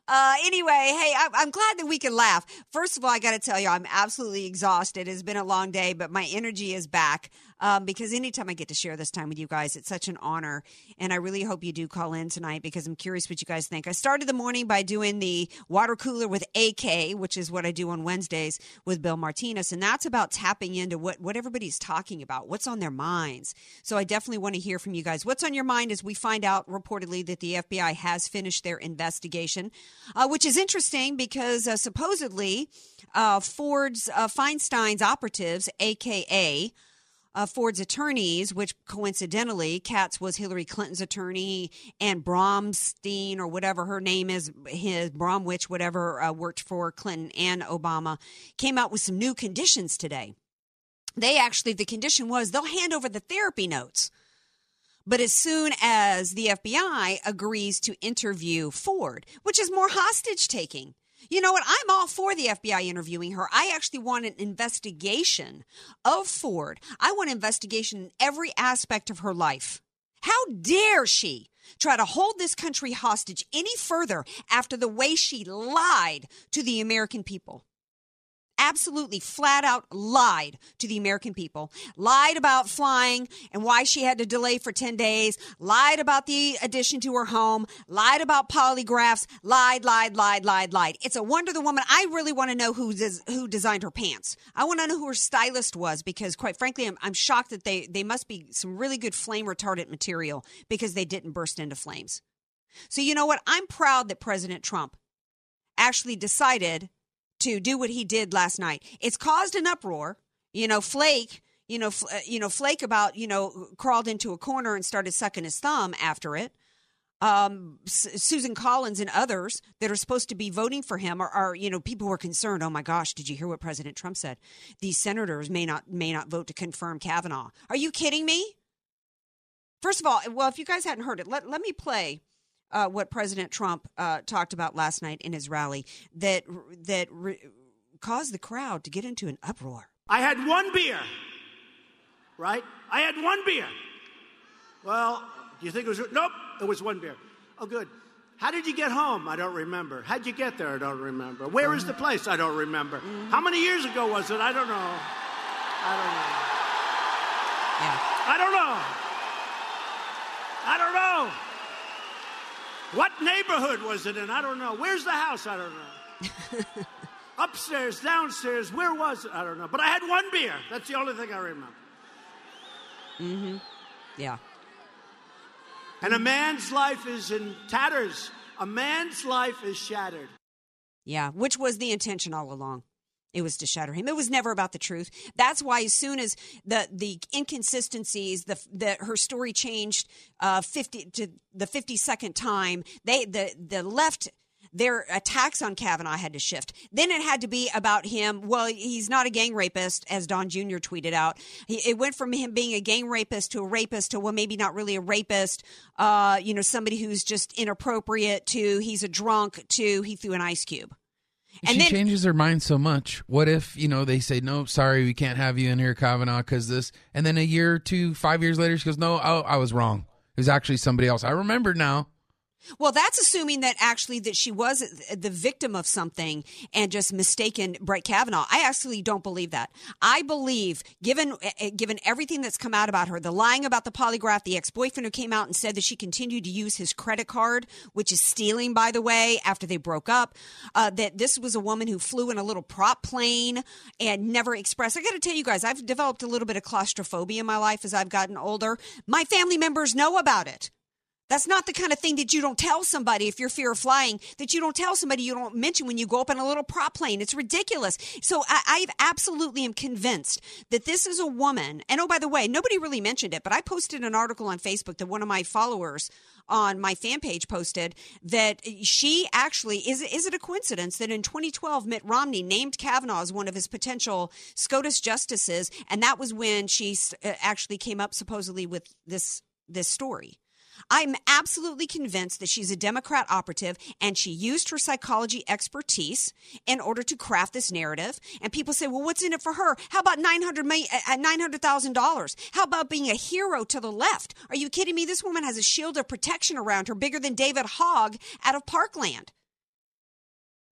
Anyway, hey, I'm glad that we can laugh. First of all, I got to tell you, I'm absolutely exhausted. It's been a long day, but my energy is back because anytime I get to share this time with you guys, it's such an honor. And I really hope you do call in tonight because I'm curious what you guys think. I started the morning by doing the water cooler with AK, which is what I do on Wednesdays with Bill Martinez. And that's about tapping into what everybody's talking about, what's on their minds. So I definitely want to hear from you guys. What's on your mind as we find out reportedly that the FBI has finished their investigation. Which is interesting because supposedly Ford's Feinstein's operatives, a.k.a. Ford's attorneys, which coincidentally, Katz was Hillary Clinton's attorney and Bromstein or whatever her name is, his Bromwich, whatever, worked for Clinton and Obama, came out with some new conditions today. The condition was they'll hand over the therapy notes. But as soon as the FBI agrees to interview Ford, which is more hostage-taking. You know what? I'm all for the FBI interviewing her. I actually want an investigation of Ford. I want an investigation in every aspect of her life. How dare she try to hold this country hostage any further after the way she lied to the American people? Absolutely flat out lied to the American people, lied about flying and why she had to delay for 10 days, lied about the addition to her home, lied about polygraphs, lied. It's a wonder the woman, I really want to know who designed her pants. I want to know who her stylist was because, quite frankly, I'm shocked that they must be some really good flame retardant material because they didn't burst into flames. So you know what? I'm proud that President Trump actually decided to do what he did last night. It's caused an uproar. Flake about, crawled into a corner and started sucking his thumb after it. Susan Collins and others that are supposed to be voting for him are people who are concerned. Oh my gosh, did you hear what President Trump said? These senators may not vote to confirm Kavanaugh. Are you kidding me? First of all, well, if you guys hadn't heard it, let me play what President Trump talked about last night in his rally that caused the crowd to get into an uproar. I had one beer right? I had one beer. Well, do you think it was? Nope, it was one beer. Oh, good. How did you get home? I don't remember. How'd you get there? I don't remember. Where is the place? I don't remember. How many years ago was it? I don't know. I don't know. What neighborhood was it in? I don't know. Where's the house? I don't know. Upstairs, downstairs, where was it? I don't know. But I had one beer. That's the only thing I remember. Mm-hmm. Yeah. And a man's life is in tatters. A man's life is shattered. Yeah, which was the intention all along. It was to shatter him. It was never about the truth. That's why as soon as the inconsistencies, her story changed 50 to the 52nd time, the left, their attacks on Kavanaugh had to shift. Then it had to be about him. Well, he's not a gang rapist, as Don Jr. tweeted out. It went from him being a gang rapist to a rapist to, well, maybe not really a rapist, somebody who's just inappropriate, to he's a drunk, to he threw an ice cube. And she changes her mind so much. What if, they say, no, sorry, we can't have you in here, Kavanaugh, because this. And then a year, 2, 5 years later, she goes, no, I was wrong. It was actually somebody else. I remember now. Well, that's assuming that actually that she was the victim of something and just mistaken Brett Kavanaugh. I actually don't believe that. I believe, given everything that's come out about her, the lying about the polygraph, the ex-boyfriend who came out and said that she continued to use his credit card, which is stealing, by the way, after they broke up, that this was a woman who flew in a little prop plane and never expressed. I got to tell you guys, I've developed a little bit of claustrophobia in my life as I've gotten older. My family members know about it. That's not the kind of thing that you don't tell somebody if you're fear of flying, that you don't tell somebody, you don't mention when you go up in a little prop plane. It's ridiculous. So I absolutely am convinced that this is a woman. And oh, by the way, nobody really mentioned it, but I posted an article on Facebook that one of my followers on my fan page posted, that she actually, is it a coincidence that in 2012, Mitt Romney named Kavanaugh as one of his potential SCOTUS justices. And that was when she actually came up supposedly with this story. I'm absolutely convinced that she's a Democrat operative, and she used her psychology expertise in order to craft this narrative. And people say, well, what's in it for her? How about $900,000? How about being a hero to the left? Are you kidding me? This woman has a shield of protection around her bigger than David Hogg out of Parkland.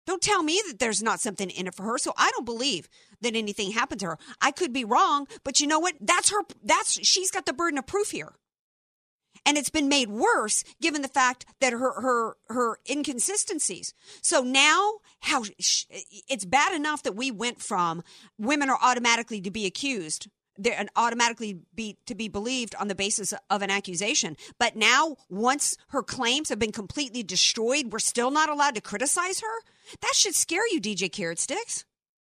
Don't tell me that there's not something in it for her. So I don't believe that anything happened to her. I could be wrong, but you know what? She's got the burden of proof here. And it's been made worse given the fact that her inconsistencies. So now it's bad enough that we went from women are automatically to be accused and automatically to be believed on the basis of an accusation. But now once her claims have been completely destroyed, we're still not allowed to criticize her? That should scare you, DJ Carrot Sticks.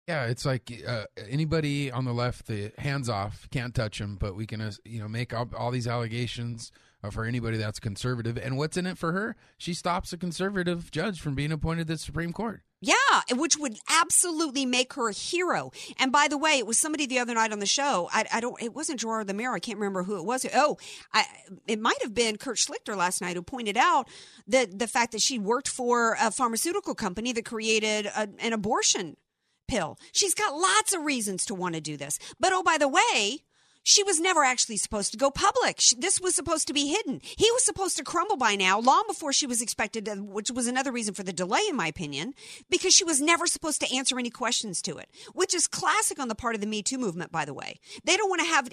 Yeah, it's like anybody on the left, the hands off, can't touch them, but we can make all these allegations for anybody that's conservative. And what's in it for her? She stops a conservative judge from being appointed to the Supreme Court. Yeah, which would absolutely make her a hero. And by the way, it was somebody the other night on the show. It wasn't Gerard Lemire. I can't remember who it was. It might have been Kurt Schlichter last night, who pointed out that the fact that she worked for a pharmaceutical company that created an abortion pill. She's got lots of reasons to want to do this. But oh, by the way, she was never actually supposed to go public. This was supposed to be hidden. He was supposed to crumble by now, long before she was expected to, which was another reason for the delay, in my opinion, because she was never supposed to answer any questions to it, which is classic on the part of the Me Too movement, by the way. They don't want to have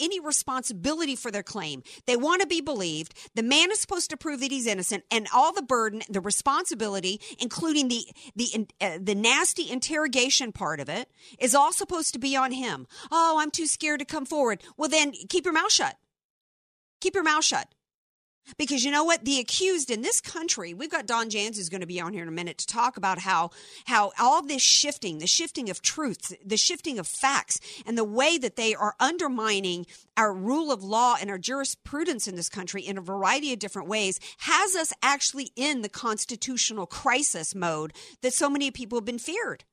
any responsibility for their claim. They want to be believed. The man is supposed to prove that he's innocent, and all the burden, the responsibility, including the nasty interrogation part of it, is all supposed to be on him. Oh, I'm too scared to come forward. Well, then keep your mouth shut. Keep your mouth shut. Because you know what? The accused in this country, we've got Don Jans, who's going to be on here in a minute to talk about how all this shifting, the shifting of truth, the shifting of facts, and the way that they are undermining our rule of law and our jurisprudence in this country in a variety of different ways, has us actually in the constitutional crisis mode that so many people have been fearing.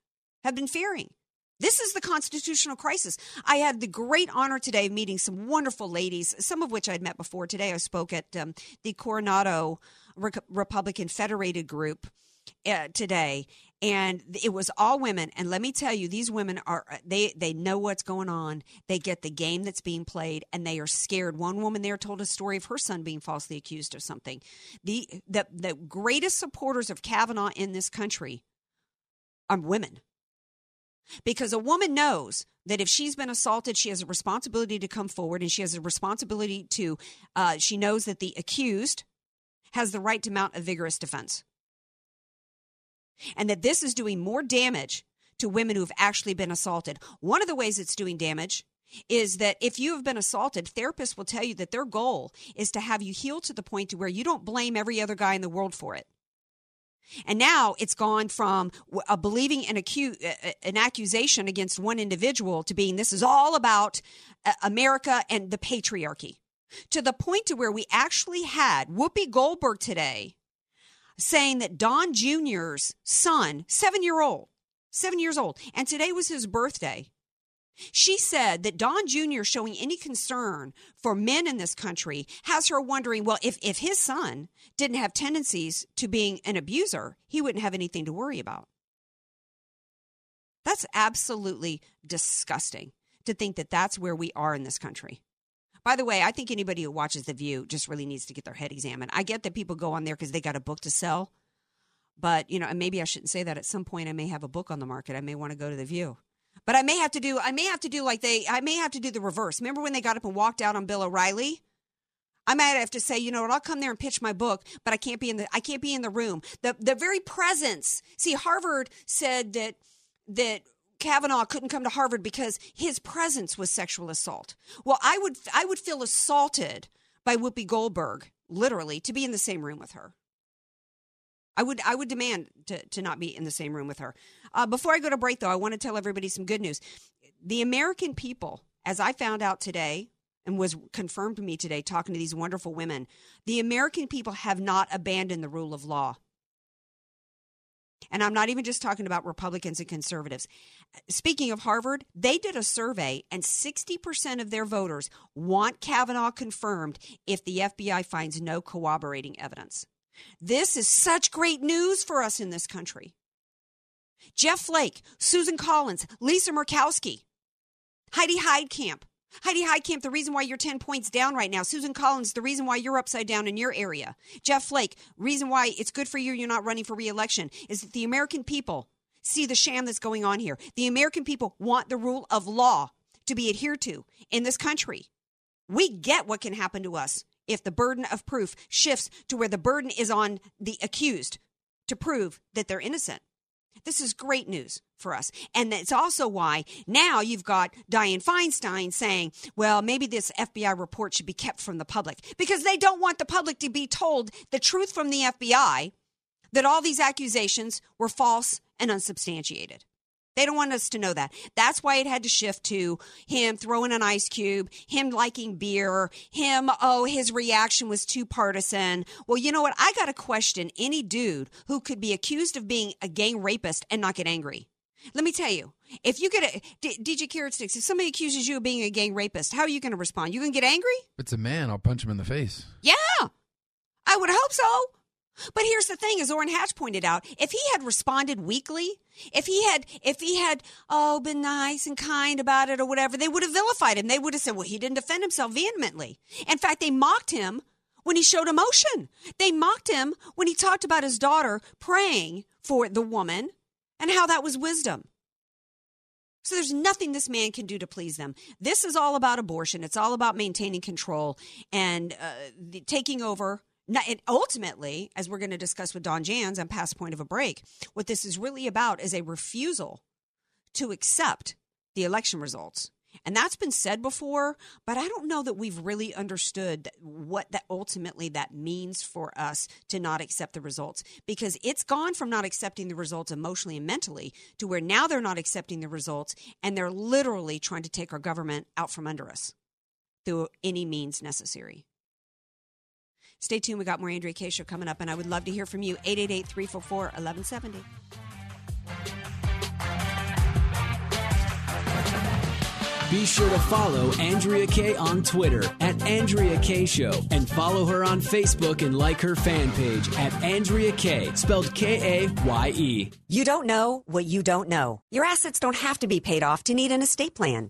This is the constitutional crisis. I had the great honor today of meeting some wonderful ladies, some of which I'd met before. Today I spoke at the Coronado Republican Federated Group today, And it was all women. And let me tell you, these women are, they know what's going on. They get the game that's being played, and they are scared. One woman there told a story of her son being falsely accused of something. The greatest supporters of Kavanaugh in this country are women. Because a woman knows that if she's been assaulted, she has a responsibility to come forward, and she has a responsibility to, she knows that the accused has the right to mount a vigorous defense. And that this is doing more damage to women who have actually been assaulted. One of the ways it's doing damage is that if you have been assaulted, therapists will tell you that their goal is to have you heal to the point to where you don't blame every other guy in the world for it. And now it's gone from believing an accusation against one individual to being this is all about America and the patriarchy, to the point to where we actually had Whoopi Goldberg today saying that Don Jr.'s son, 7 years old, and today was his birthday. She said that Don Jr. showing any concern for men in this country has her wondering, well, if his son didn't have tendencies to being an abuser, he wouldn't have anything to worry about. That's absolutely disgusting to think that that's where we are in this country. By the way, I think anybody who watches The View just really needs to get their head examined. I get that people go on there because they got a book to sell, but, you know, and maybe I shouldn't say that. At some point, I may have a book on the market. I may want to go to The View. But I may have to do the reverse. Remember when they got up and walked out on Bill O'Reilly? I might have to say, you know what, I'll come there and pitch my book, but I can't be in the room. The very presence. See, Harvard said that Kavanaugh couldn't come to Harvard because his presence was sexual assault. Well, I would feel assaulted by Whoopi Goldberg, literally, to be in the same room with her. I would demand to not be in the same room with her. Before I go to break, though, I want to tell everybody some good news. The American people, as I found out today and was confirmed to me today talking to these wonderful women, the American people have not abandoned the rule of law. And I'm not even just talking about Republicans and conservatives. Speaking of Harvard, they did a survey, and 60% of their voters want Kavanaugh confirmed if the FBI finds no corroborating evidence. This is such great news for us in this country. Jeff Flake, Susan Collins, Lisa Murkowski, Heidi Heitkamp. Heidi Heitkamp, the reason why you're 10 points down right now. Susan Collins, the reason why you're upside down in your area. Jeff Flake, reason why it's good for you you're not running for re-election is that the American people see the sham that's going on here. The American people want the rule of law to be adhered to in this country. We get what can happen to us if the burden of proof shifts to where the burden is on the accused to prove that they're innocent. This is great news for us. And that's also why now you've got Diane Feinstein saying, well, maybe this FBI report should be kept from the public because they don't want the public to be told the truth from the FBI that all these accusations were false and unsubstantiated. They don't want us to know that. That's why it had to shift to him throwing an ice cube, him liking beer, his reaction was too partisan. Well, you know what? I got to question any dude who could be accused of being a gang rapist and not get angry. Let me tell you, if you get DJ Carrot Sticks, if somebody accuses you of being a gang rapist, how are you going to respond? You going to get angry? If it's a man, I'll punch him in the face. Yeah, I would hope so. But here's the thing, as Orrin Hatch pointed out, if he had responded weakly, if he had been nice and kind about it or whatever, they would have vilified him. They would have said, well, he didn't defend himself vehemently. In fact, they mocked him when he showed emotion. They mocked him when he talked about his daughter praying for the woman and how that was wisdom. So there's nothing this man can do to please them. This is all about abortion. It's all about maintaining control and taking over. Now, and ultimately, as we're going to discuss with Don Jans on Past Point of a Break, what this is really about is a refusal to accept the election results. And that's been said before, but I don't know that we've really understood what that ultimately that means for us to not accept the results. Because it's gone from not accepting the results emotionally and mentally to where now they're not accepting the results and they're literally trying to take our government out from under us through any means necessary. Stay tuned. We got more Andrea Kay Show coming up, and I would love to hear from you. 888-344-1170. Be sure to follow Andrea Kay on Twitter at Andrea Kay Show and follow her on Facebook and like her fan page at Andrea Kay, spelled K-A-Y-E. You don't know what you don't know. Your assets don't have to be paid off to need an estate plan.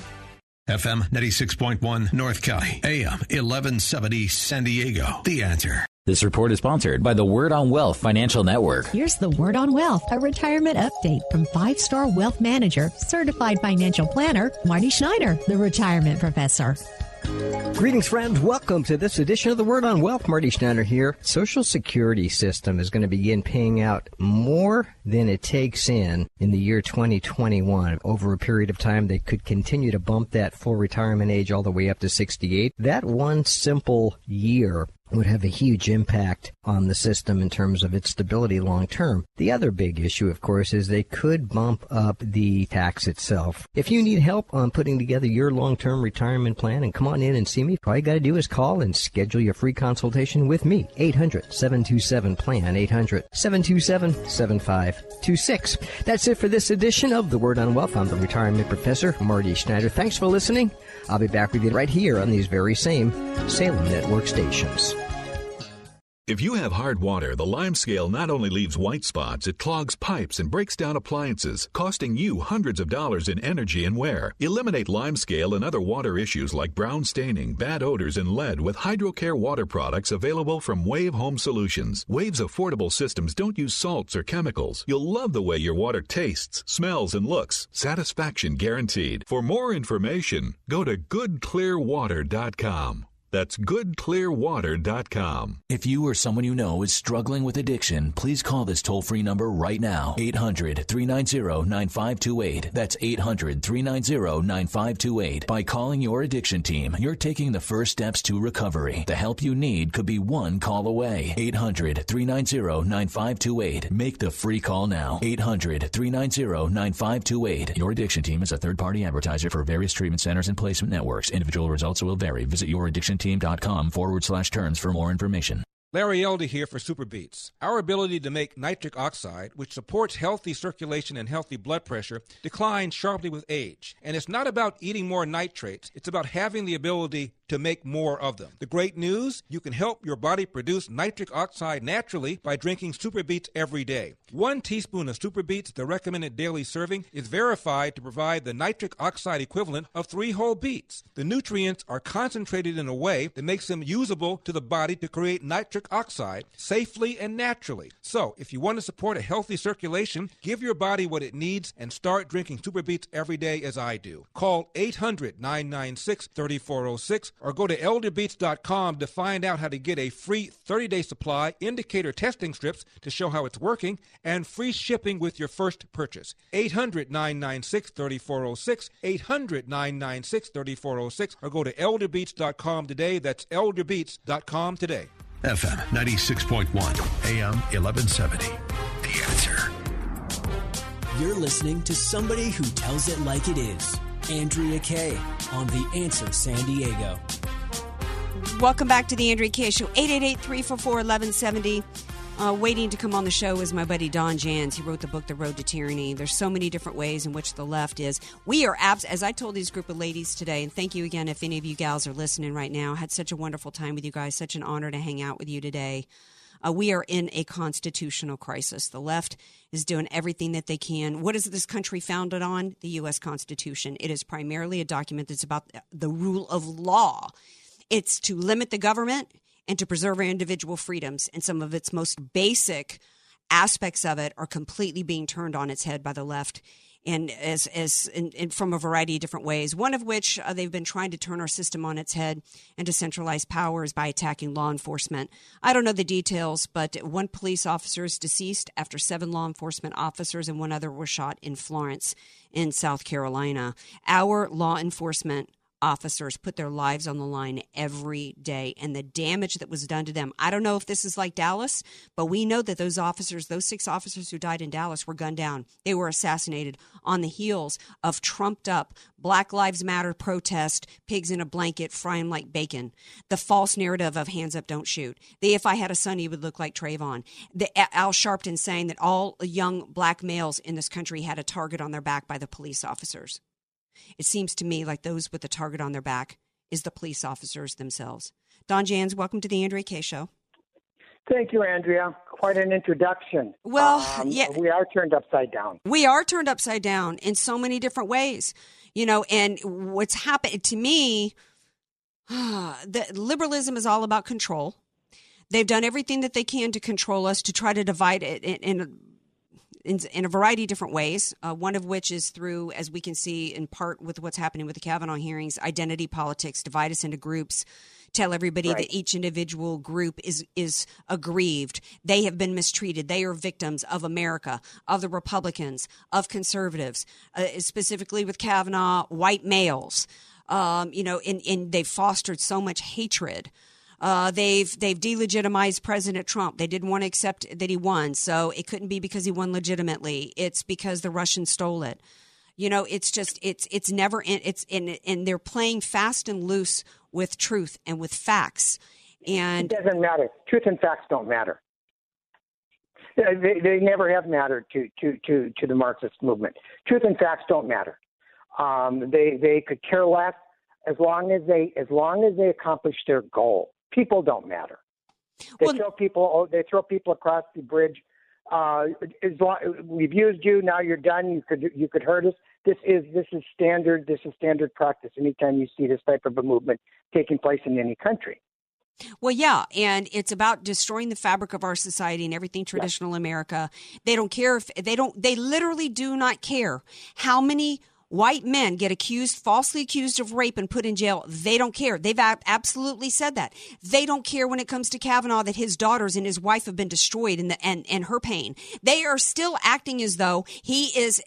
FM 96.1 North County, AM 1170 San Diego. The Answer. This report is sponsored by the Word on Wealth Financial Network. Here's the Word on Wealth, a retirement update from five-star wealth manager, certified financial planner, Marty Schneider, the retirement professor. Greetings, friends. Welcome to this edition of the Word on Wealth. Marty Schneider here. Social Security system is going to begin paying out more than it takes in the year 2021. Over a period of time, they could continue to bump that full retirement age all the way up to 68. That one simple year would have a huge impact on the system in terms of its stability long term. The other big issue, of course, is they could bump up the tax itself. If you need help on putting together your long-term retirement plan, and come on in and see me, all you got to do is call and schedule your free consultation with me. 800-727-PLAN, 800-727-7526. That's it for this edition of The Word on Wealth. I'm the retirement professor, Marty Schneider. Thanks for listening. I'll be back with you right here on these very same Salem Network stations. If you have hard water, the lime scale not only leaves white spots, it clogs pipes and breaks down appliances, costing you hundreds of dollars in energy and wear. Eliminate lime scale and other water issues like brown staining, bad odors, and lead with HydroCare water products available from Wave Home Solutions. Wave's affordable systems don't use salts or chemicals. You'll love the way your water tastes, smells, and looks. Satisfaction guaranteed. For more information, go to goodclearwater.com. That's goodclearwater.com. If you or someone you know is struggling with addiction, please call this toll-free number right now. 800-390-9528. That's 800-390-9528. By calling your addiction team, you're taking the first steps to recovery. The help you need could be one call away. 800-390-9528. Make the free call now. 800-390-9528. Your addiction team is a third-party advertiser for various treatment centers and placement networks. Individual results will vary. Visit youraddiction.com/terms for more information. Larry Elder here for Superbeats. Our ability to make nitric oxide, which supports healthy circulation and healthy blood pressure, declines sharply with age. And it's not about eating more nitrates. It's about having the ability to make more of them. The great news, you can help your body produce nitric oxide naturally by drinking Superbeets every day. 1 teaspoon of Superbeets, the recommended daily serving, is verified to provide the nitric oxide equivalent of 3 whole beets. The nutrients are concentrated in a way that makes them usable to the body to create nitric oxide safely and naturally. So, if you want to support a healthy circulation, give your body what it needs and start drinking Superbeets every day as I do. Call 800-996-3406 or go to elderbeets.com to find out how to get a free 30-day supply, indicator testing strips to show how it's working, and free shipping with your first purchase. 800-996-3406, 800-996-3406, or go to elderbeets.com today. That's elderbeets.com today. FM 96.1, AM 1170. The Answer. You're listening to somebody who tells it like it is. Andrea Kay on The Answer San Diego. Welcome back to The Andrea Kay Show. 888-344-1170. Waiting to come on the show is my buddy Don Jans. He wrote the book, The Road to Tyranny. There's so many different ways in which the left is. We are as I told these group of ladies today, and thank you again if any of you gals are listening right now. I had such a wonderful time with you guys. Such an honor to hang out with you today. We are in a constitutional crisis. The left is doing everything that they can. What is this country founded on? The U.S. Constitution. It is primarily a document that's about the rule of law. It's to limit the government and to preserve our individual freedoms. And some of its most basic aspects of it are completely being turned on its head by the left, and as from a variety of different ways, one of which they've been trying to turn our system on its head and to centralize powers by attacking law enforcement. I don't know the details, but one police officer is deceased after 7 law enforcement officers and one other were shot in Florence in South Carolina. Our law enforcement officers put their lives on the line every day, and the damage that was done to them. I don't know if this is like Dallas, but we know that those officers, those 6 officers who died in Dallas, were gunned down. They were assassinated on the heels of trumped up Black Lives Matter protest, pigs in a blanket, fry them like bacon. The false narrative of hands up, don't shoot. The if I had a son, he would look like Trayvon. Al Sharpton saying that all young black males in this country had a target on their back by the police officers. It seems to me like those with the target on their back is the police officers themselves. Don Jans, welcome to the Andrea Kay Show. Thank you, Andrea. Quite an introduction. Well, yeah. We are turned upside down. We are turned upside down in so many different ways. You know, and what's happened to me, that liberalism is all about control. They've done everything that they can to control us, to try to divide it in a variety of different ways, one of which is through, as we can see in part with what's happening with the Kavanaugh hearings, identity politics, divide us into groups, tell everybody right. that each individual group is aggrieved. They have been mistreated. They are victims of America, of the Republicans, of conservatives, specifically with Kavanaugh, white males. You know, and they've fostered so much hatred. They've delegitimized President Trump. They didn't want to accept that he won, so it couldn't be because he won legitimately. It's because the Russians stole it. You know, it's just it's never it's and they're playing fast and loose with truth and with facts. And it doesn't matter. Truth and facts don't matter. They never have mattered to the Marxist movement. Truth and facts don't matter. They could care less as long as they accomplish their goal. People don't matter. They throw people across the bridge. We've used you. Now you're done. You could hurt us. This is standard. This is standard practice. Anytime you see this type of a movement taking place in any country. Well, yeah, and it's about destroying the fabric of our society and everything traditional America. They don't care if they don't. They literally do not care how many white men get falsely accused of rape and put in jail. They don't care. They've absolutely said that. They don't care when it comes to Kavanaugh that his daughters and his wife have been destroyed and her pain. They are still acting as though he is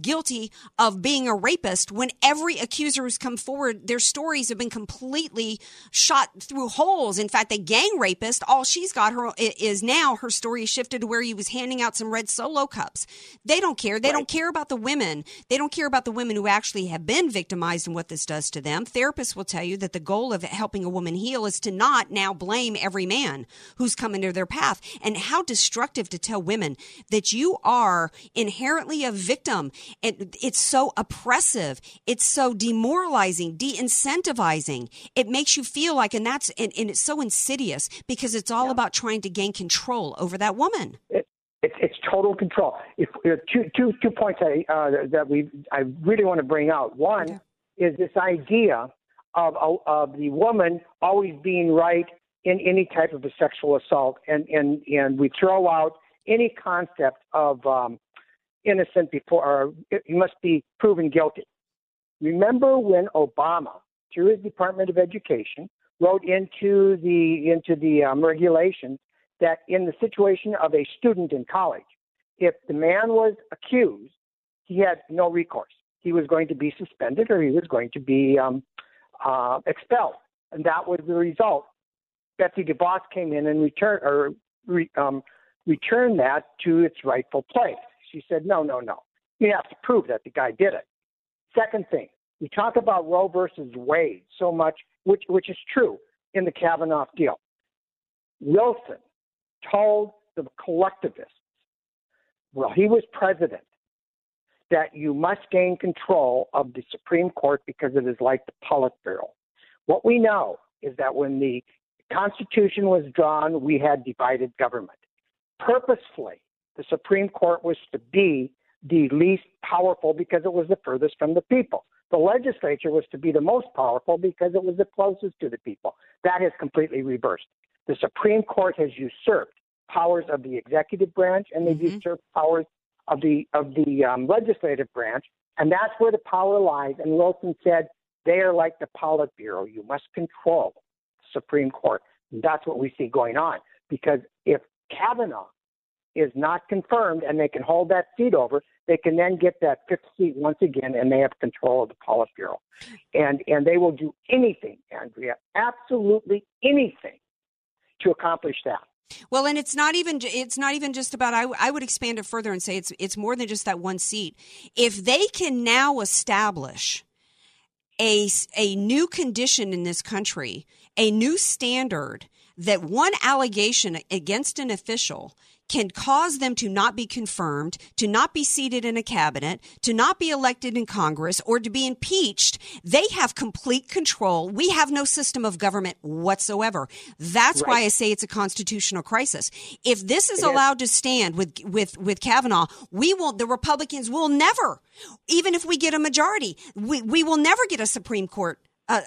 guilty of being a rapist when every accuser who's come forward, their stories have been completely shot through holes. In fact, the gang rapist, all she's got her is now her story shifted to where he was handing out some red Solo cups. They don't care. They don't care about the women. They don't care about the women who actually have been victimized and what this does to them. Therapists will tell you that the goal of helping a woman heal is to not now blame every man who's come into their path. And how destructive to tell women that you are inherently a victim. And it's so oppressive. It's so demoralizing, de-incentivizing. It makes you feel like, and it's so insidious because it's all about trying to gain control over that woman. It's total control. If two points I really want to bring out. One is this idea of the woman always being right in any type of a sexual assault, and we throw out any concept of innocent before or you must be proven guilty. Remember when Obama, through his Department of Education, wrote into the regulations that in the situation of a student in college, if the man was accused, he had no recourse. He was going to be suspended or he was going to be expelled. And that was the result. Betsy DeVos came in and returned that to its rightful place. She said, no. You have to prove that the guy did it. Second thing, we talk about Roe versus Wade so much, which is true in the Kavanaugh deal. Wilson told the collectivists, well, he was president, that you must gain control of the Supreme Court because it is like the Politburo. What we know is that when the Constitution was drawn, we had divided government. Purposefully, the Supreme Court was to be the least powerful because it was the furthest from the people. The legislature was to be the most powerful because it was the closest to the people. That is completely reversed. The Supreme Court has usurped powers of the executive branch, and they've usurped powers of the legislative branch, and that's where the power lies. And Wilson said, they are like the Politburo. You must control the Supreme Court. And that's what we see going on, because if Kavanaugh is not confirmed and they can hold that seat over, they can then get that fifth seat once again, and they have control of the Politburo. And they will do anything, Andrea, absolutely anything to accomplish that. Well, and it's not even just about, I would expand it further and say it's more than just that one seat. If they can now establish a new condition in this country, a new standard that one allegation against an official can cause them to not be confirmed, to not be seated in a cabinet, to not be elected in Congress, or to be impeached, they have complete control. We have no system of government whatsoever. That's right. Why I say it's a constitutional crisis. If this is allowed to stand with Kavanaugh, the Republicans will never, even if we get a majority, we will never get a Supreme Court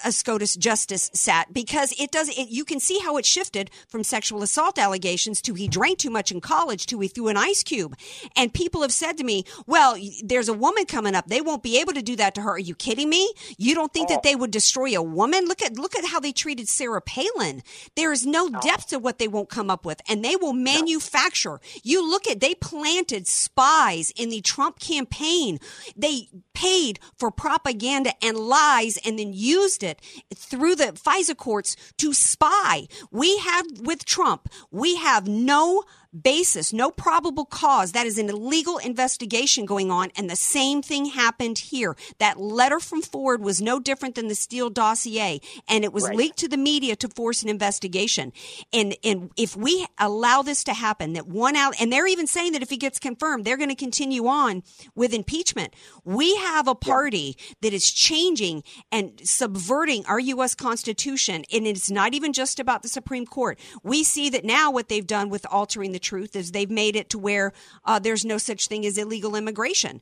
a SCOTUS justice sat, because you can see how it shifted from sexual assault allegations to he drank too much in college to he threw an ice cube. And people have said to me, well, there's a woman coming up. They won't be able to do that to her. Are you kidding me? You don't think that they would destroy a woman? Look at how they treated Sarah Palin. There is no depth to what they won't come up with, and they will manufacture. You look at, they planted spies in the Trump campaign. They paid for propaganda and lies and then used it through the FISA courts to spy. With Trump, we have no basis, no probable cause. That is an illegal investigation going on, and the same thing happened here. That letter from Ford was no different than the Steele dossier, and it was leaked to the media to force an investigation. And if we allow this to happen, that one out, and they're even saying that if he gets confirmed, they're going to continue on with impeachment. We have a party that is changing and subverting our U.S. Constitution, and it's not even just about the Supreme Court. We see that now what they've done with altering the truth is they've made it to where there's no such thing as illegal immigration.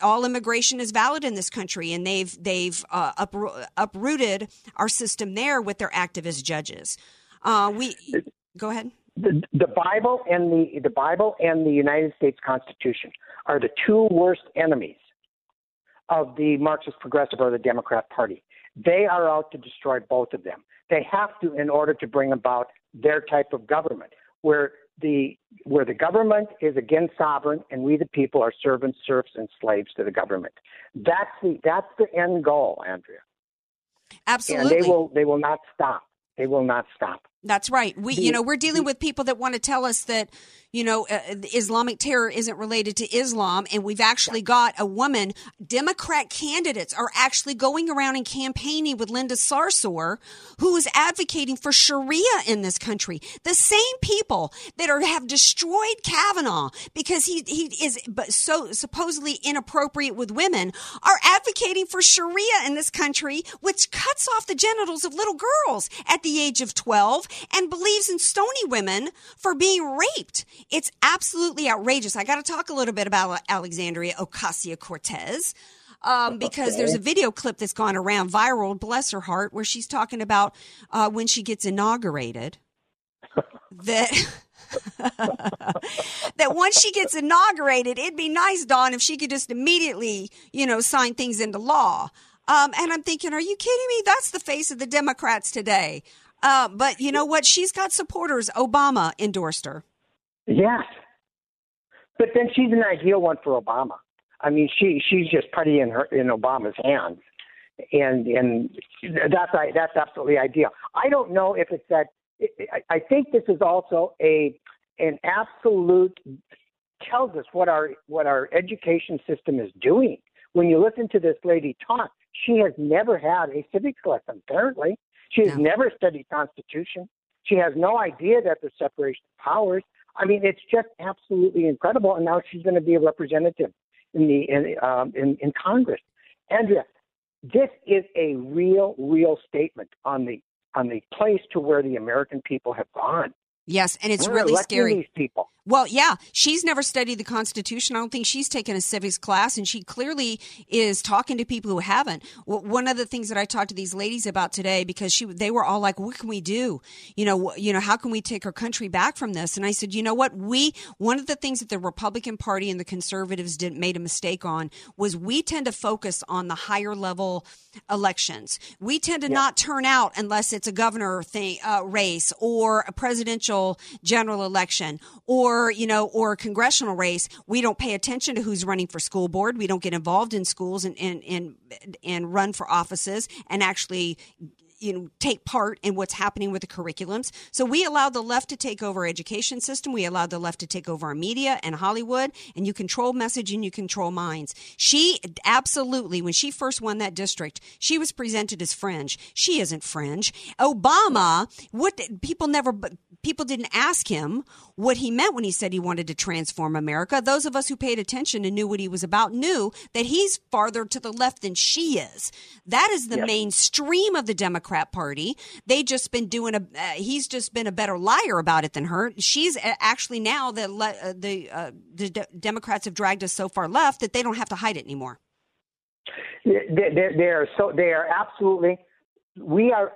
All immigration is valid in this country, and they've uprooted our system there with their activist judges. Go ahead. The Bible and the Bible and the United States Constitution are the two worst enemies of the Marxist Progressive or the Democrat Party. They are out to destroy both of them. They have to in order to bring about their type of government where the government is again sovereign, and we the people are servants, serfs, and slaves to the government. That's the end goal, Andrea. Absolutely, and they will not stop. They will not stop. That's right. We're dealing with people that want to tell us that, Islamic terror isn't related to Islam. And we've actually got a woman, Democrat candidates are actually going around and campaigning with Linda Sarsour, who is advocating for Sharia in this country. The same people that have destroyed Kavanaugh because he is so supposedly inappropriate with women are advocating for Sharia in this country, which cuts off the genitals of little girls at the age of 12. And believes in stony women for being raped. It's absolutely outrageous. I got to talk a little bit about Alexandria Ocasio-Cortez because there's a video clip that's gone around viral, bless her heart, where she's talking about when she gets inaugurated that that once she gets inaugurated, it'd be nice, Dawn, if she could just immediately, sign things into law. And I'm thinking, are you kidding me? That's the face of the Democrats today. But you know what? She's got supporters. Obama endorsed her. Yes. But then she's an ideal one for Obama. I mean, she's just putty in Obama's hands. And that's absolutely ideal. I don't know if it's that. I think this is also an absolute tells us what our education system is doing. When you listen to this lady talk, she has never had a civics lesson, apparently. She has never studied Constitution. She has no idea that there's separation of powers. I mean, it's just absolutely incredible. And now she's going to be a representative in Congress. Andrea, this is a real statement on the place to where the American people have gone. Yes, and it's really scary. These people. Well, yeah, she's never studied the Constitution. I don't think she's taken a civics class, and she clearly is talking to people who haven't. One of the things that I talked to these ladies about today, because they were all like, what can we do? You know, how can we take our country back from this? And I said, you know what? One of the things that the Republican Party and the conservatives made a mistake on was we tend to focus on the higher level elections. We tend to not turn out unless it's a governor race or a presidential general election or a congressional race. We don't pay attention to who's running for school board. We don't get involved in schools and run for offices and actually take part in what's happening with the curriculums. So we allowed the left to take over our education system. We allowed the left to take over our media and Hollywood, and you control message and you control minds. She absolutely, when she first won that district, she was presented as fringe. She isn't fringe. Obama, people didn't ask him what he meant when he said he wanted to transform America. Those of us who paid attention and knew what he was about knew that he's farther to the left than she is. That is the mainstream of the Democrat Party. They just been doing he's just been a better liar about it than her. She's actually now the Democrats have dragged us so far left that they don't have to hide it anymore. They are absolutely. We are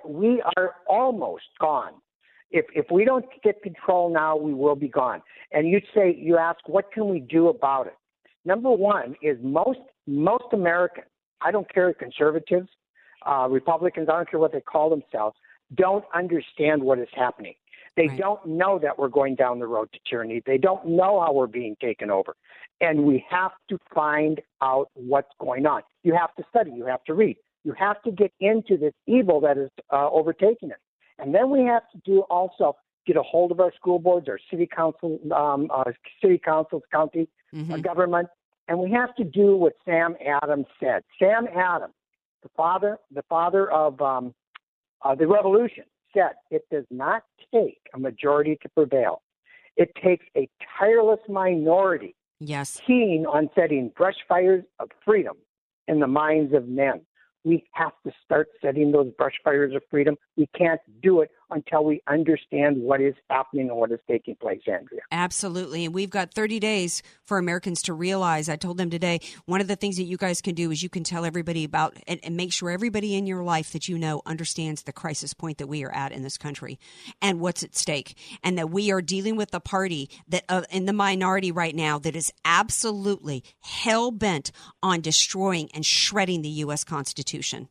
almost gone. If we don't get control now, we will be gone. And you ask, what can we do about it? Number one is most Americans, I don't care, conservatives, Republicans, I don't care what they call themselves, don't understand what is happening. They don't know that we're going down the road to tyranny. They don't know how we're being taken over. And we have to find out what's going on. You have to study. You have to read. You have to get into this evil that is overtaking us. And then we have to get a hold of our school boards, our city councils, county government. And we have to do what Sam Adams said. Sam Adams, the father of the revolution, said it does not take a majority to prevail. It takes a tireless minority keen on setting brush fires of freedom in the minds of men. We have to start setting those brush fires of freedom. We can't do it until we understand what is happening and what is taking place, Andrea. Absolutely. And we've got 30 days for Americans to realize. I told them today, one of the things that you guys can do is you can tell everybody about and make sure everybody in your life that you know understands the crisis point that we are at in this country and what's at stake, and that we are dealing with a party that in the minority right now that is absolutely hell-bent on destroying and shredding the U.S. Constitution.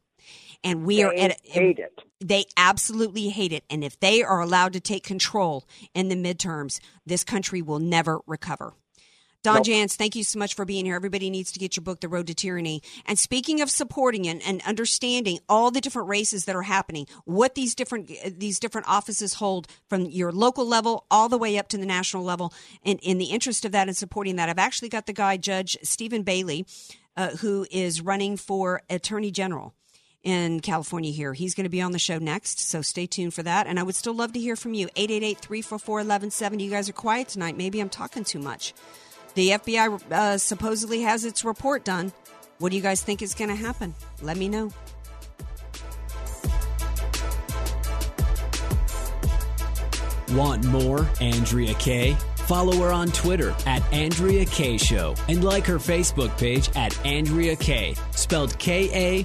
And they absolutely hate it. And if they are allowed to take control in the midterms, this country will never recover. Don Jans, thank you so much for being here. Everybody needs to get your book, The Road to Tyranny. And speaking of supporting and understanding all the different races that are happening, what these different offices hold from your local level all the way up to the national level, and in the interest of that and supporting that, I've actually got the guy, Judge Stephen Bailey, who is running for Attorney General in California here. He's going to be on the show next, so stay tuned for that. And I would still love to hear from you. 888-344-1170. You guys are quiet tonight. Maybe I'm talking too much. The FBI supposedly has its report done. What do you guys think is going to happen? Let me know. Want more Andrea Kay? Follow her on Twitter @AndreaKayShow and like her Facebook page @AndreaKay, spelled Kaye.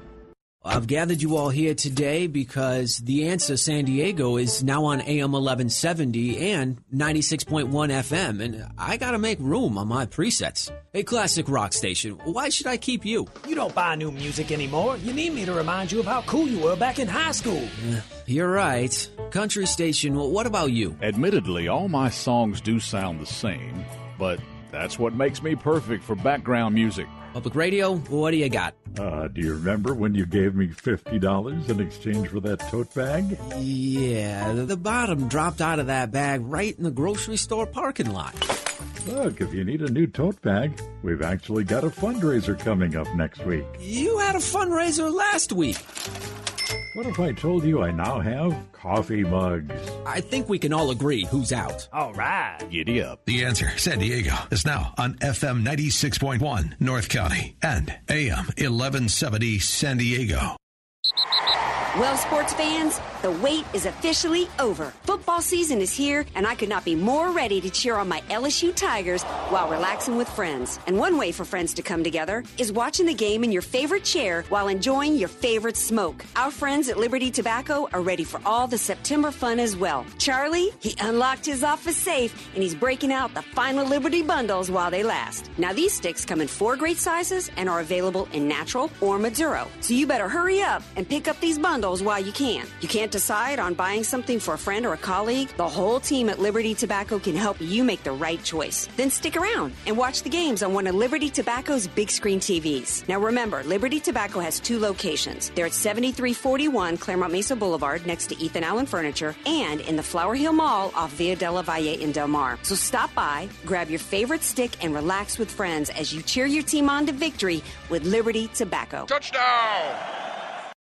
I've gathered you all here today because The Answer San Diego is now on AM 1170 and 96.1 FM, and I gotta make room on my presets. Hey, classic rock station, why should I keep you? You don't buy new music anymore. You need me to remind you of how cool you were back in high school. You're right. Country station, what about you? Admittedly, all my songs do sound the same, but that's what makes me perfect for background music. Public radio, what do you got? Do you remember when you gave me $50 in exchange for that tote bag? Yeah, the bottom dropped out of that bag right in the grocery store parking lot. Look, if you need a new tote bag, we've actually got a fundraiser coming up next week. You had a fundraiser last week. What if I told you I now have coffee mugs? I think we can all agree who's out. All right. Giddy up. The Answer San Diego is now on FM 96.1 North County and AM 1170 San Diego. Well, sports fans, the wait is officially over. Football season is here, and I could not be more ready to cheer on my LSU Tigers while relaxing with friends. And one way for friends to come together is watching the game in your favorite chair while enjoying your favorite smoke. Our friends at Liberty Tobacco are ready for all the September fun as well. Charlie, he unlocked his office safe, and he's breaking out the final Liberty bundles while they last. Now, these sticks come in 4 great sizes and are available in natural or Maduro. So you better hurry up and pick up these bundles while you can. You can't decide on buying something for a friend or a colleague? The whole team at Liberty Tobacco can help you make the right choice. Then stick around and watch the games on one of Liberty Tobacco's big screen TVs. Now remember, Liberty Tobacco has 2 locations. They're at 7341 Claremont Mesa Boulevard next to Ethan Allen Furniture and in the Flower Hill Mall off Via Della Valle in Del Mar. So stop by, grab your favorite stick, and relax with friends as you cheer your team on to victory with Liberty Tobacco. Touchdown!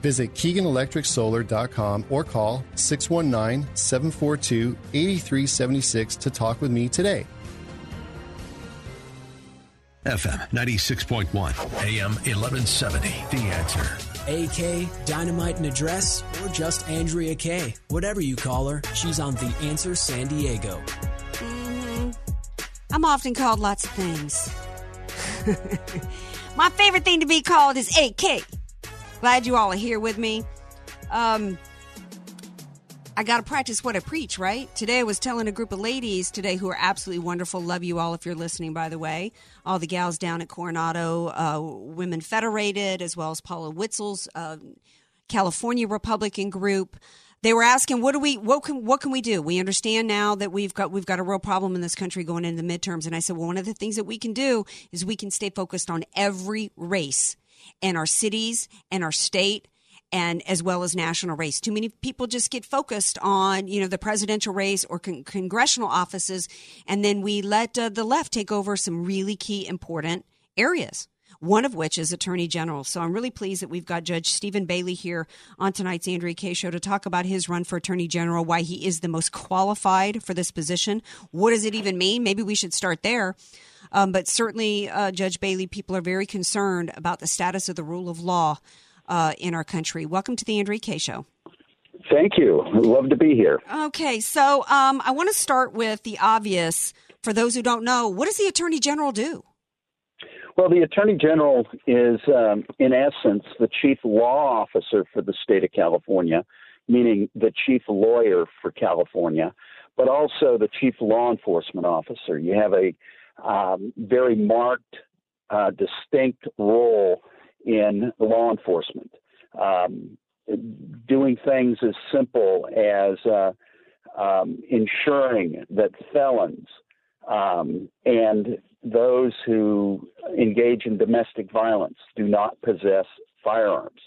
Visit KeeganElectricSolar.com or call 619-742-8376 to talk with me today. FM 96.1, AM 1170, The Answer. AK, Dynamite and Address, or just Andrea Kay. Whatever you call her, she's on The Answer San Diego. I'm often called lots of things. My favorite thing to be called is AK. Glad you all are here with me. I got to practice what I preach, right? Today I was telling a group of ladies today who are absolutely wonderful. Love you all if you're listening, by the way. All the gals down at Coronado Women Federated, as well as Paula Witzel's California Republican group. They were asking, what can we do? We understand now that we've got a real problem in this country going into the midterms. And I said, well, one of the things that we can do is we can stay focused on every race in our cities and our state and as well as national race. Too many people just get focused on, you know, the presidential race or congressional offices, and then we let the left take over some really key important areas, one of which is Attorney General. So I'm really pleased that we've got Judge Stephen Bailey here on tonight's Andrea Kay Show to talk about his run for Attorney General, why he is the most qualified for this position. What does it even mean? Maybe we should start there. But certainly, Judge Bailey, people are very concerned about the status of the rule of law in our country. Welcome to the Andrea Kay Show. Thank you. I'd love to be here. Okay. So I want to start with the obvious. For those who don't know, what does the Attorney General do? Well, the Attorney General is, in essence, the chief law officer for the state of California, meaning the chief lawyer for California, but also the chief law enforcement officer. You have a very marked, distinct role in law enforcement. Doing things as simple as ensuring that felons and those who engage in domestic violence do not possess firearms.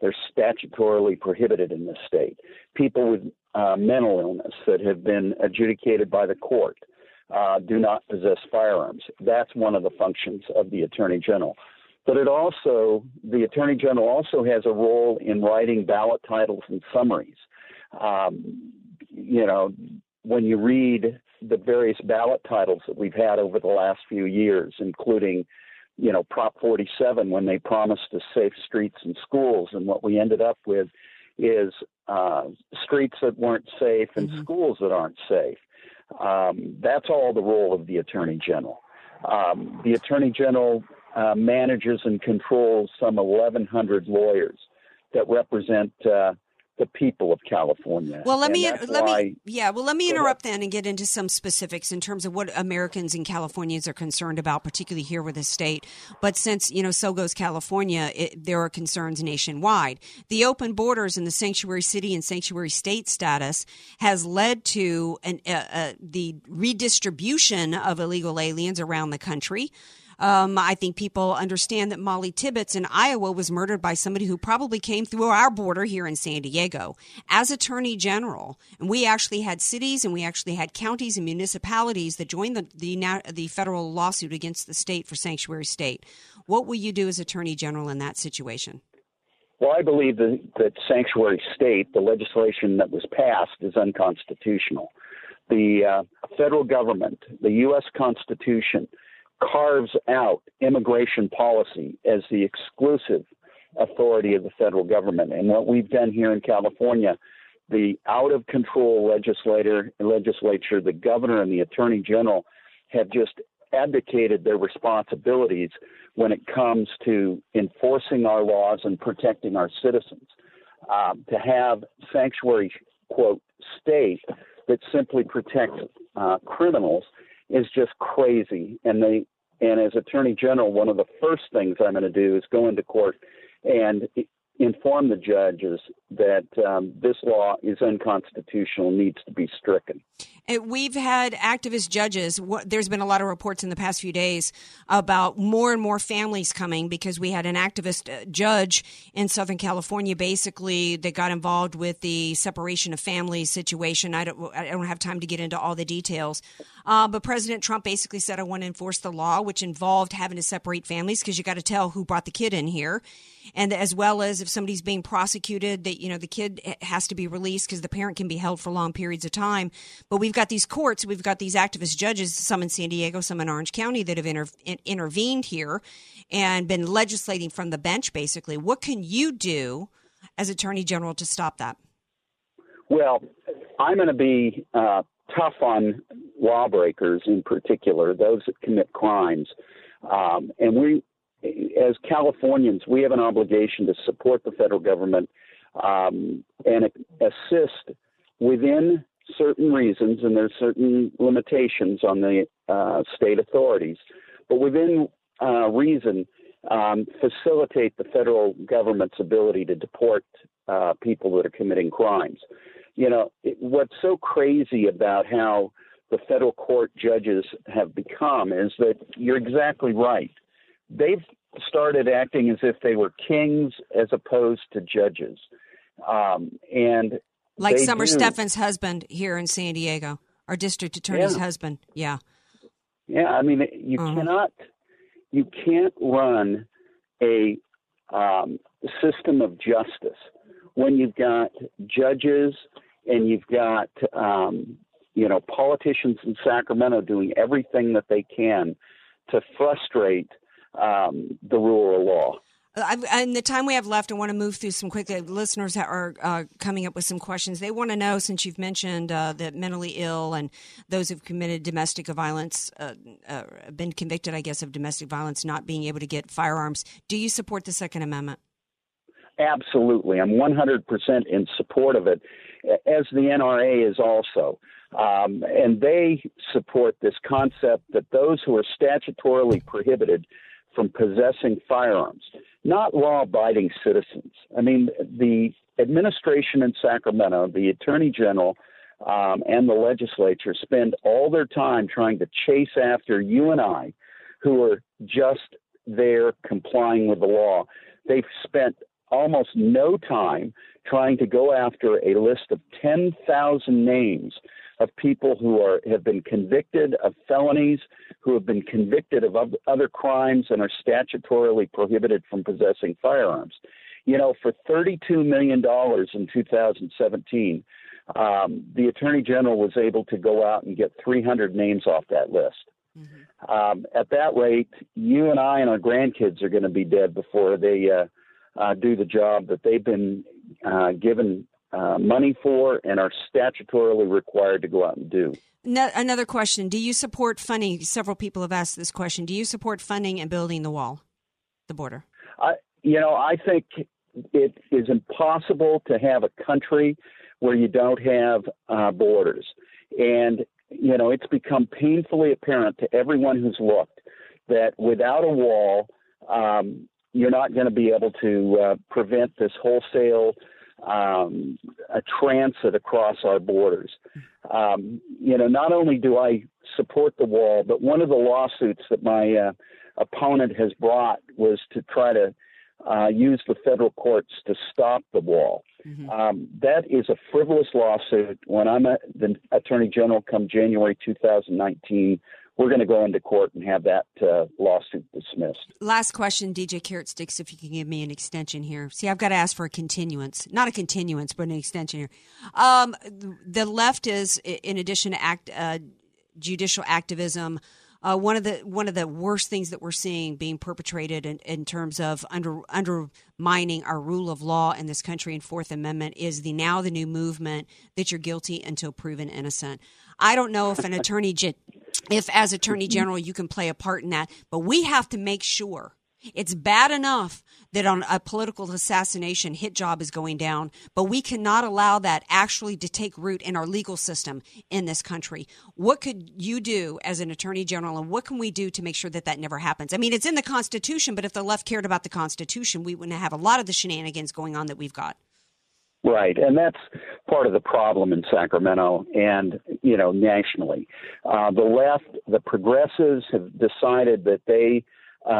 They're statutorily prohibited in this state. People with mental illness that have been adjudicated by the court do not possess firearms. That's one of the functions of the Attorney General. But it also, the Attorney General also has a role in writing ballot titles and summaries. You know, when you read the various ballot titles that we've had over the last few years, including, you know, Prop 47, when they promised us safe streets and schools, and what we ended up with is streets that weren't safe and schools that aren't safe. That's all the role of the Attorney General. The Attorney General manages and controls some 1,100 lawyers that represent the people of California. Well, let me interrupt then and get into some specifics in terms of what Americans and Californians are concerned about, particularly here with this state. But since, you know, so goes California, there are concerns nationwide. The open borders and the sanctuary city and sanctuary state status has led to the redistribution of illegal aliens around the country. I think people understand that Molly Tibbetts in Iowa was murdered by somebody who probably came through our border here in San Diego. As Attorney General, and we actually had cities and we actually had counties and municipalities that joined the federal lawsuit against the state for sanctuary state. What will you do as Attorney General in that situation? Well, I believe that sanctuary state, the legislation that was passed, is unconstitutional. The federal government, the U.S. Constitution, carves out immigration policy as the exclusive authority of the federal government. And what we've done here in California, the out-of-control legislature, the governor and the attorney general have just abdicated their responsibilities when it comes to enforcing our laws and protecting our citizens. To have sanctuary, quote, state that simply protects criminals is just crazy. And as Attorney General, one of the first things I'm going to do is go into court and inform the judges that this law is unconstitutional, needs to be stricken. And we've had activist judges. There's been a lot of reports in the past few days about more and more families coming because we had an activist judge in Southern California, basically, that got involved with the separation of families situation. I don't have time to get into all the details. But President Trump basically said, I want to enforce the law, which involved having to separate families because you got to tell who brought the kid in here. And as well as if somebody's being prosecuted, that, you know, the kid has to be released because the parent can be held for long periods of time. But we've got these courts, we've got these activist judges, some in San Diego, some in Orange County, that have intervened here and been legislating from the bench, basically. What can you do as Attorney General to stop that? Well, I'm going to be tough on lawbreakers in particular, those that commit crimes. And we, as Californians, we have an obligation to support the federal government and assist within certain reasons, and there's certain limitations on the state authorities, but within reason, facilitate the federal government's ability to deport people that are committing crimes. You know, what's so crazy about how the federal court judges have become is that you're exactly right. They've started acting as if they were kings as opposed to judges. And like Summer Steffen's husband here in San Diego, our district attorney's husband. Yeah. Yeah. I mean, you can't run a system of justice when you've got judges and you've got, politicians in Sacramento doing everything that they can to frustrate the rule of law. In the time we have left, I want to move through some quick listeners that are coming up with some questions. They want to know, since you've mentioned that mentally ill and those who've committed domestic violence, been convicted, I guess, of domestic violence, not being able to get firearms. Do you support the Second Amendment? Absolutely. I'm 100% in support of it, as the NRA is also. And they support this concept that those who are statutorily prohibited from possessing firearms, not law-abiding citizens. I mean, the administration in Sacramento, the attorney general, and the legislature spend all their time trying to chase after you and I, who are just there complying with the law. They've spent almost no time trying to go after a list of 10,000 names of people who have been convicted of felonies, who have been convicted of other crimes and are statutorily prohibited from possessing firearms. You know, for $32 million in 2017, the attorney general was able to go out and get 300 names off that list. Mm-hmm. At that rate, you and I and our grandkids are going to be dead before they do the job that they've been given money for and are statutorily required to go out and do. Another question. Do you support funding? Several people have asked this question. Do you support funding and building the wall, the border? I think it is impossible to have a country where you don't have borders. And, you know, it's become painfully apparent to everyone who's looked that without a wall, you're not going to be able to prevent this wholesale a transit across our borders. Not only do I support the wall, but one of the lawsuits that my opponent has brought was to try to use the federal courts to stop the wall. Mm-hmm. That is a frivolous lawsuit. When I'm the attorney general come January 2019, we're going to go into court and have that lawsuit dismissed. Last question, DJ Carrot Sticks, if you can give me an extension here. See, I've got to ask for a continuance. Not a continuance, but an extension here. The left is, in addition to judicial activism, one of the worst things that we're seeing being perpetrated in terms of undermining our rule of law in this country and Fourth Amendment is the new movement that you're guilty until proven innocent. I don't know if if as attorney general you can play a part in that, but we have to make sure. It's bad enough that on a political assassination hit job is going down, but we cannot allow that actually to take root in our legal system in this country. What could you do as an attorney general, and what can we do to make sure that that never happens? I mean, it's in the Constitution, but if the left cared about the Constitution, we wouldn't have a lot of the shenanigans going on that we've got. Right. And that's part of the problem in Sacramento and, nationally. The left, the progressives have decided that they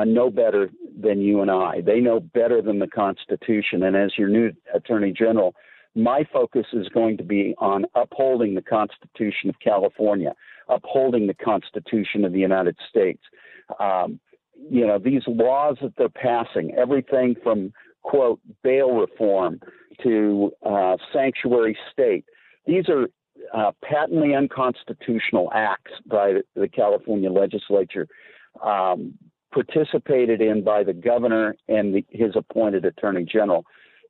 know better than you and I. They know better than the Constitution. And as your new attorney general, my focus is going to be on upholding the Constitution of California, upholding the Constitution of the United States. These laws that they're passing, everything from, quote, bail reform to sanctuary state. These are patently unconstitutional acts by the California legislature, participated in by the governor and his appointed attorney general.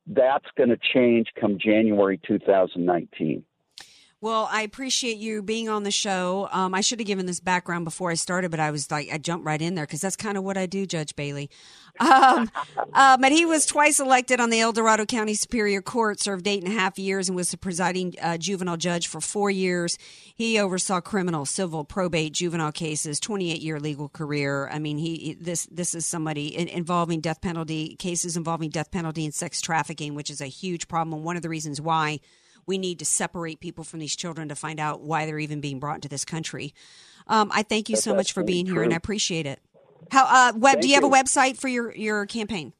That's going to change come January 2019. Well, I appreciate you being on the show. I should have given this background before I started, but I jumped right in there because that's kind of what I do, Judge Bailey. But he was twice elected on the El Dorado County Superior Court, served 8.5 years, and was the presiding juvenile judge for 4 years. He oversaw criminal, civil, probate, juvenile cases, 28-year legal career. I mean, this is somebody involving death penalty, cases involving death penalty and sex trafficking, which is a huge problem, and one of the reasons why we need to separate people from these children to find out why they're even being brought into this country. I thank you so much for being here, and I appreciate it. How, do you have a website for your campaign?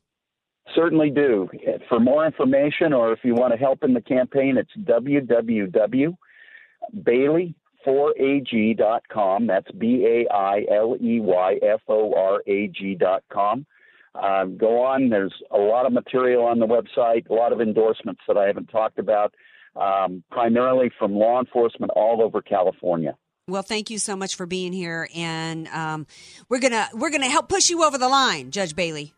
Certainly do. For more information or if you want to help in the campaign, it's www.bailey4ag.com. That's BAILEYFORAG.com. Go on. There's a lot of material on the website, a lot of endorsements that I haven't talked about, primarily from law enforcement all over California. Well, thank you so much for being here, and we're gonna help push you over the line, Judge Bailey.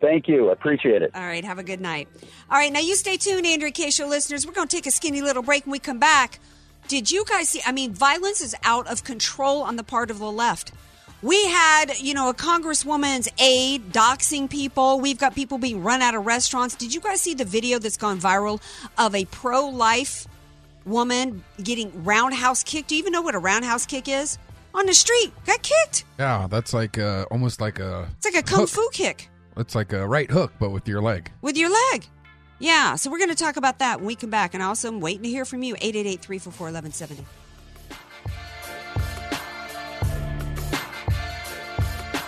Thank you. I appreciate it. All right. Have a good night. All right. Now, you stay tuned, Andrea Kay Show listeners. We're going to take a skinny little break. When we come back, did you guys see? I mean, violence is out of control on the part of the left. We had, a congresswoman's aide doxing people. We've got people being run out of restaurants. Did you guys see the video that's gone viral of a pro-life woman getting roundhouse kicked? Do you even know what a roundhouse kick is? On the street. Got kicked. Yeah, that's like almost like a... It's like a kung fu kick. It's like a right hook, but with your leg. With your leg. Yeah. So we're going to talk about that when we come back. And also, I'm waiting to hear from you. 888-344-1170.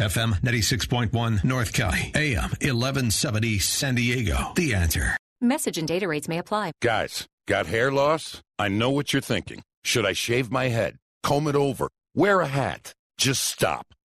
FM 96.1 North County, AM 1170 San Diego. The Answer. Message and data rates may apply. Guys, got hair loss? I know what you're thinking. Should I shave my head? Comb it over? Wear a hat? Just stop.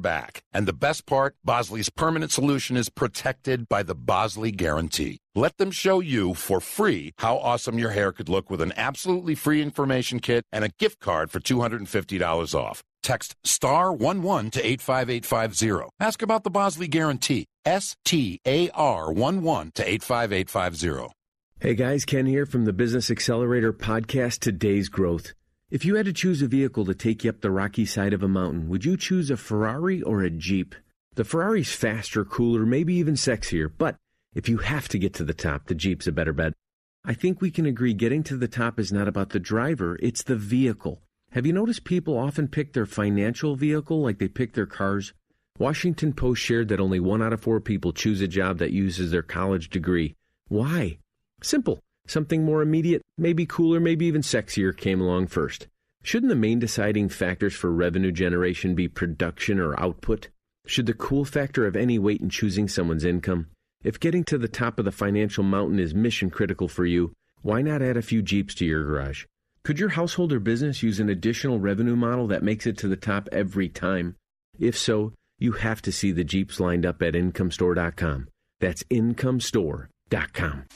back. And the best part, Bosley's permanent solution is protected by the Bosley Guarantee. Let them show you for free how awesome your hair could look with an absolutely free information kit and a gift card for $250 off. Text *11 to 85850. Ask about the Bosley Guarantee. STAR 11 to 85850. Hey guys, Ken here from the Business Accelerator podcast, Today's Growth. If you had to choose a vehicle to take you up the rocky side of a mountain, would you choose a Ferrari or a Jeep? The Ferrari's faster, cooler, maybe even sexier, but if you have to get to the top, the Jeep's a better bet. I think we can agree getting to the top is not about the driver, it's the vehicle. Have you noticed people often pick their financial vehicle like they pick their cars? Washington Post shared that only 1 out of 4 people choose a job that uses their college degree. Why? Simple. Something more immediate, maybe cooler, maybe even sexier came along first. Shouldn't the main deciding factors for revenue generation be production or output? Should the cool factor have any weight in choosing someone's income? If getting to the top of the financial mountain is mission critical for you, why not add a few Jeeps to your garage? Could your household or business use an additional revenue model that makes it to the top every time? If so, you have to see the Jeeps lined up at IncomeStore.com. That's IncomeStore.com. FM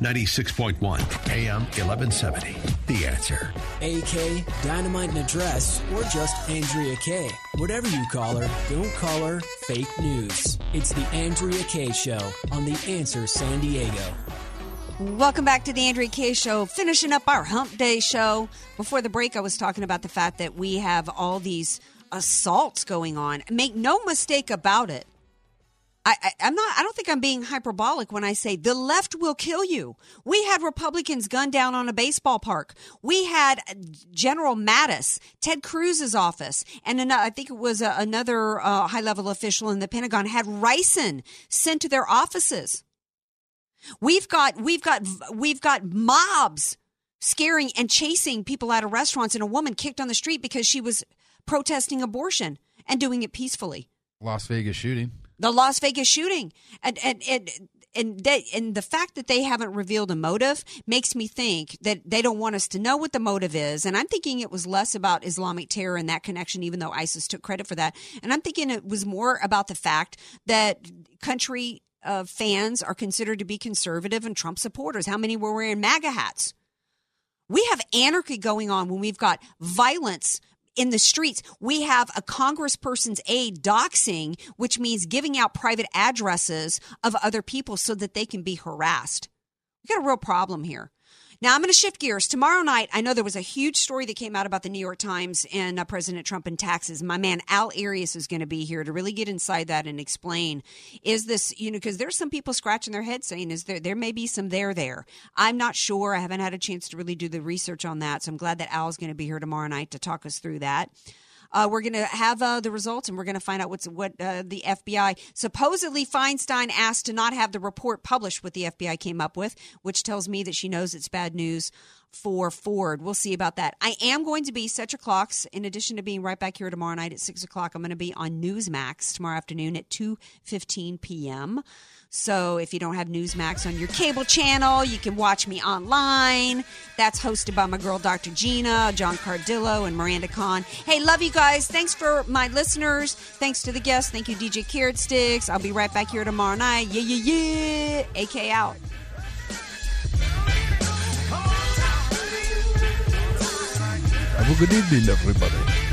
96.1, AM 1170. The Answer. AK, Dynamite and Address, or just Andrea Kay. Whatever you call her, don't call her fake news. It's the Andrea Kay Show on The Answer San Diego. Welcome back to the Andrea Kay Show, finishing up our Hump Day show. Before the break, I was talking about the fact that we have all these assaults going on. Make no mistake about it. I don't think I'm being hyperbolic when I say the left will kill you. We had Republicans gunned down on a baseball park. We had General Mattis, Ted Cruz's office, and another, I think it was another high-level official in the Pentagon, had ricin sent to their offices. We've got mobs scaring and chasing people out of restaurants, and a woman kicked on the street because she was protesting abortion and doing it peacefully. Las Vegas shooting. The Las Vegas shooting, and the fact that they haven't revealed a motive makes me think that they don't want us to know what the motive is. And I'm thinking it was less about Islamic terror and that connection, even though ISIS took credit for that. And I'm thinking it was more about the fact that country fans are considered to be conservative and Trump supporters. How many were wearing MAGA hats? We have anarchy going on when we've got violence in the streets. We have a congressperson's aide doxing, which means giving out private addresses of other people so that they can be harassed. We've got a real problem here. Now, I'm going to shift gears. Tomorrow night, I know there was a huge story that came out about the New York Times and President Trump and taxes. My man Al Arias is going to be here to really get inside that and explain, is this, you know, because there's some people scratching their heads saying, there may be some there. I'm not sure. I haven't had a chance to really do the research on that. So I'm glad that Al's going to be here tomorrow night to talk us through that. We're going to have the results, and we're going to find out what the FBI supposedly Feinstein asked to not have the report published, what the FBI came up with, which tells me that she knows it's bad news for Ford. We'll see about that. I am going to be set your clocks. In addition to being right back here tomorrow night at 6 o'clock, I'm going to be on Newsmax tomorrow afternoon at 2:15 p.m. So if you don't have Newsmax on your cable channel, you can watch me online. That's hosted by my girl, Dr. Gina, John Cardillo, and Miranda Khan. Hey, love you guys. Thanks for my listeners. Thanks to the guests. Thank you, DJ Carrot Sticks. I'll be right back here tomorrow night. Yeah, yeah, yeah. AK out. Have a good evening, everybody.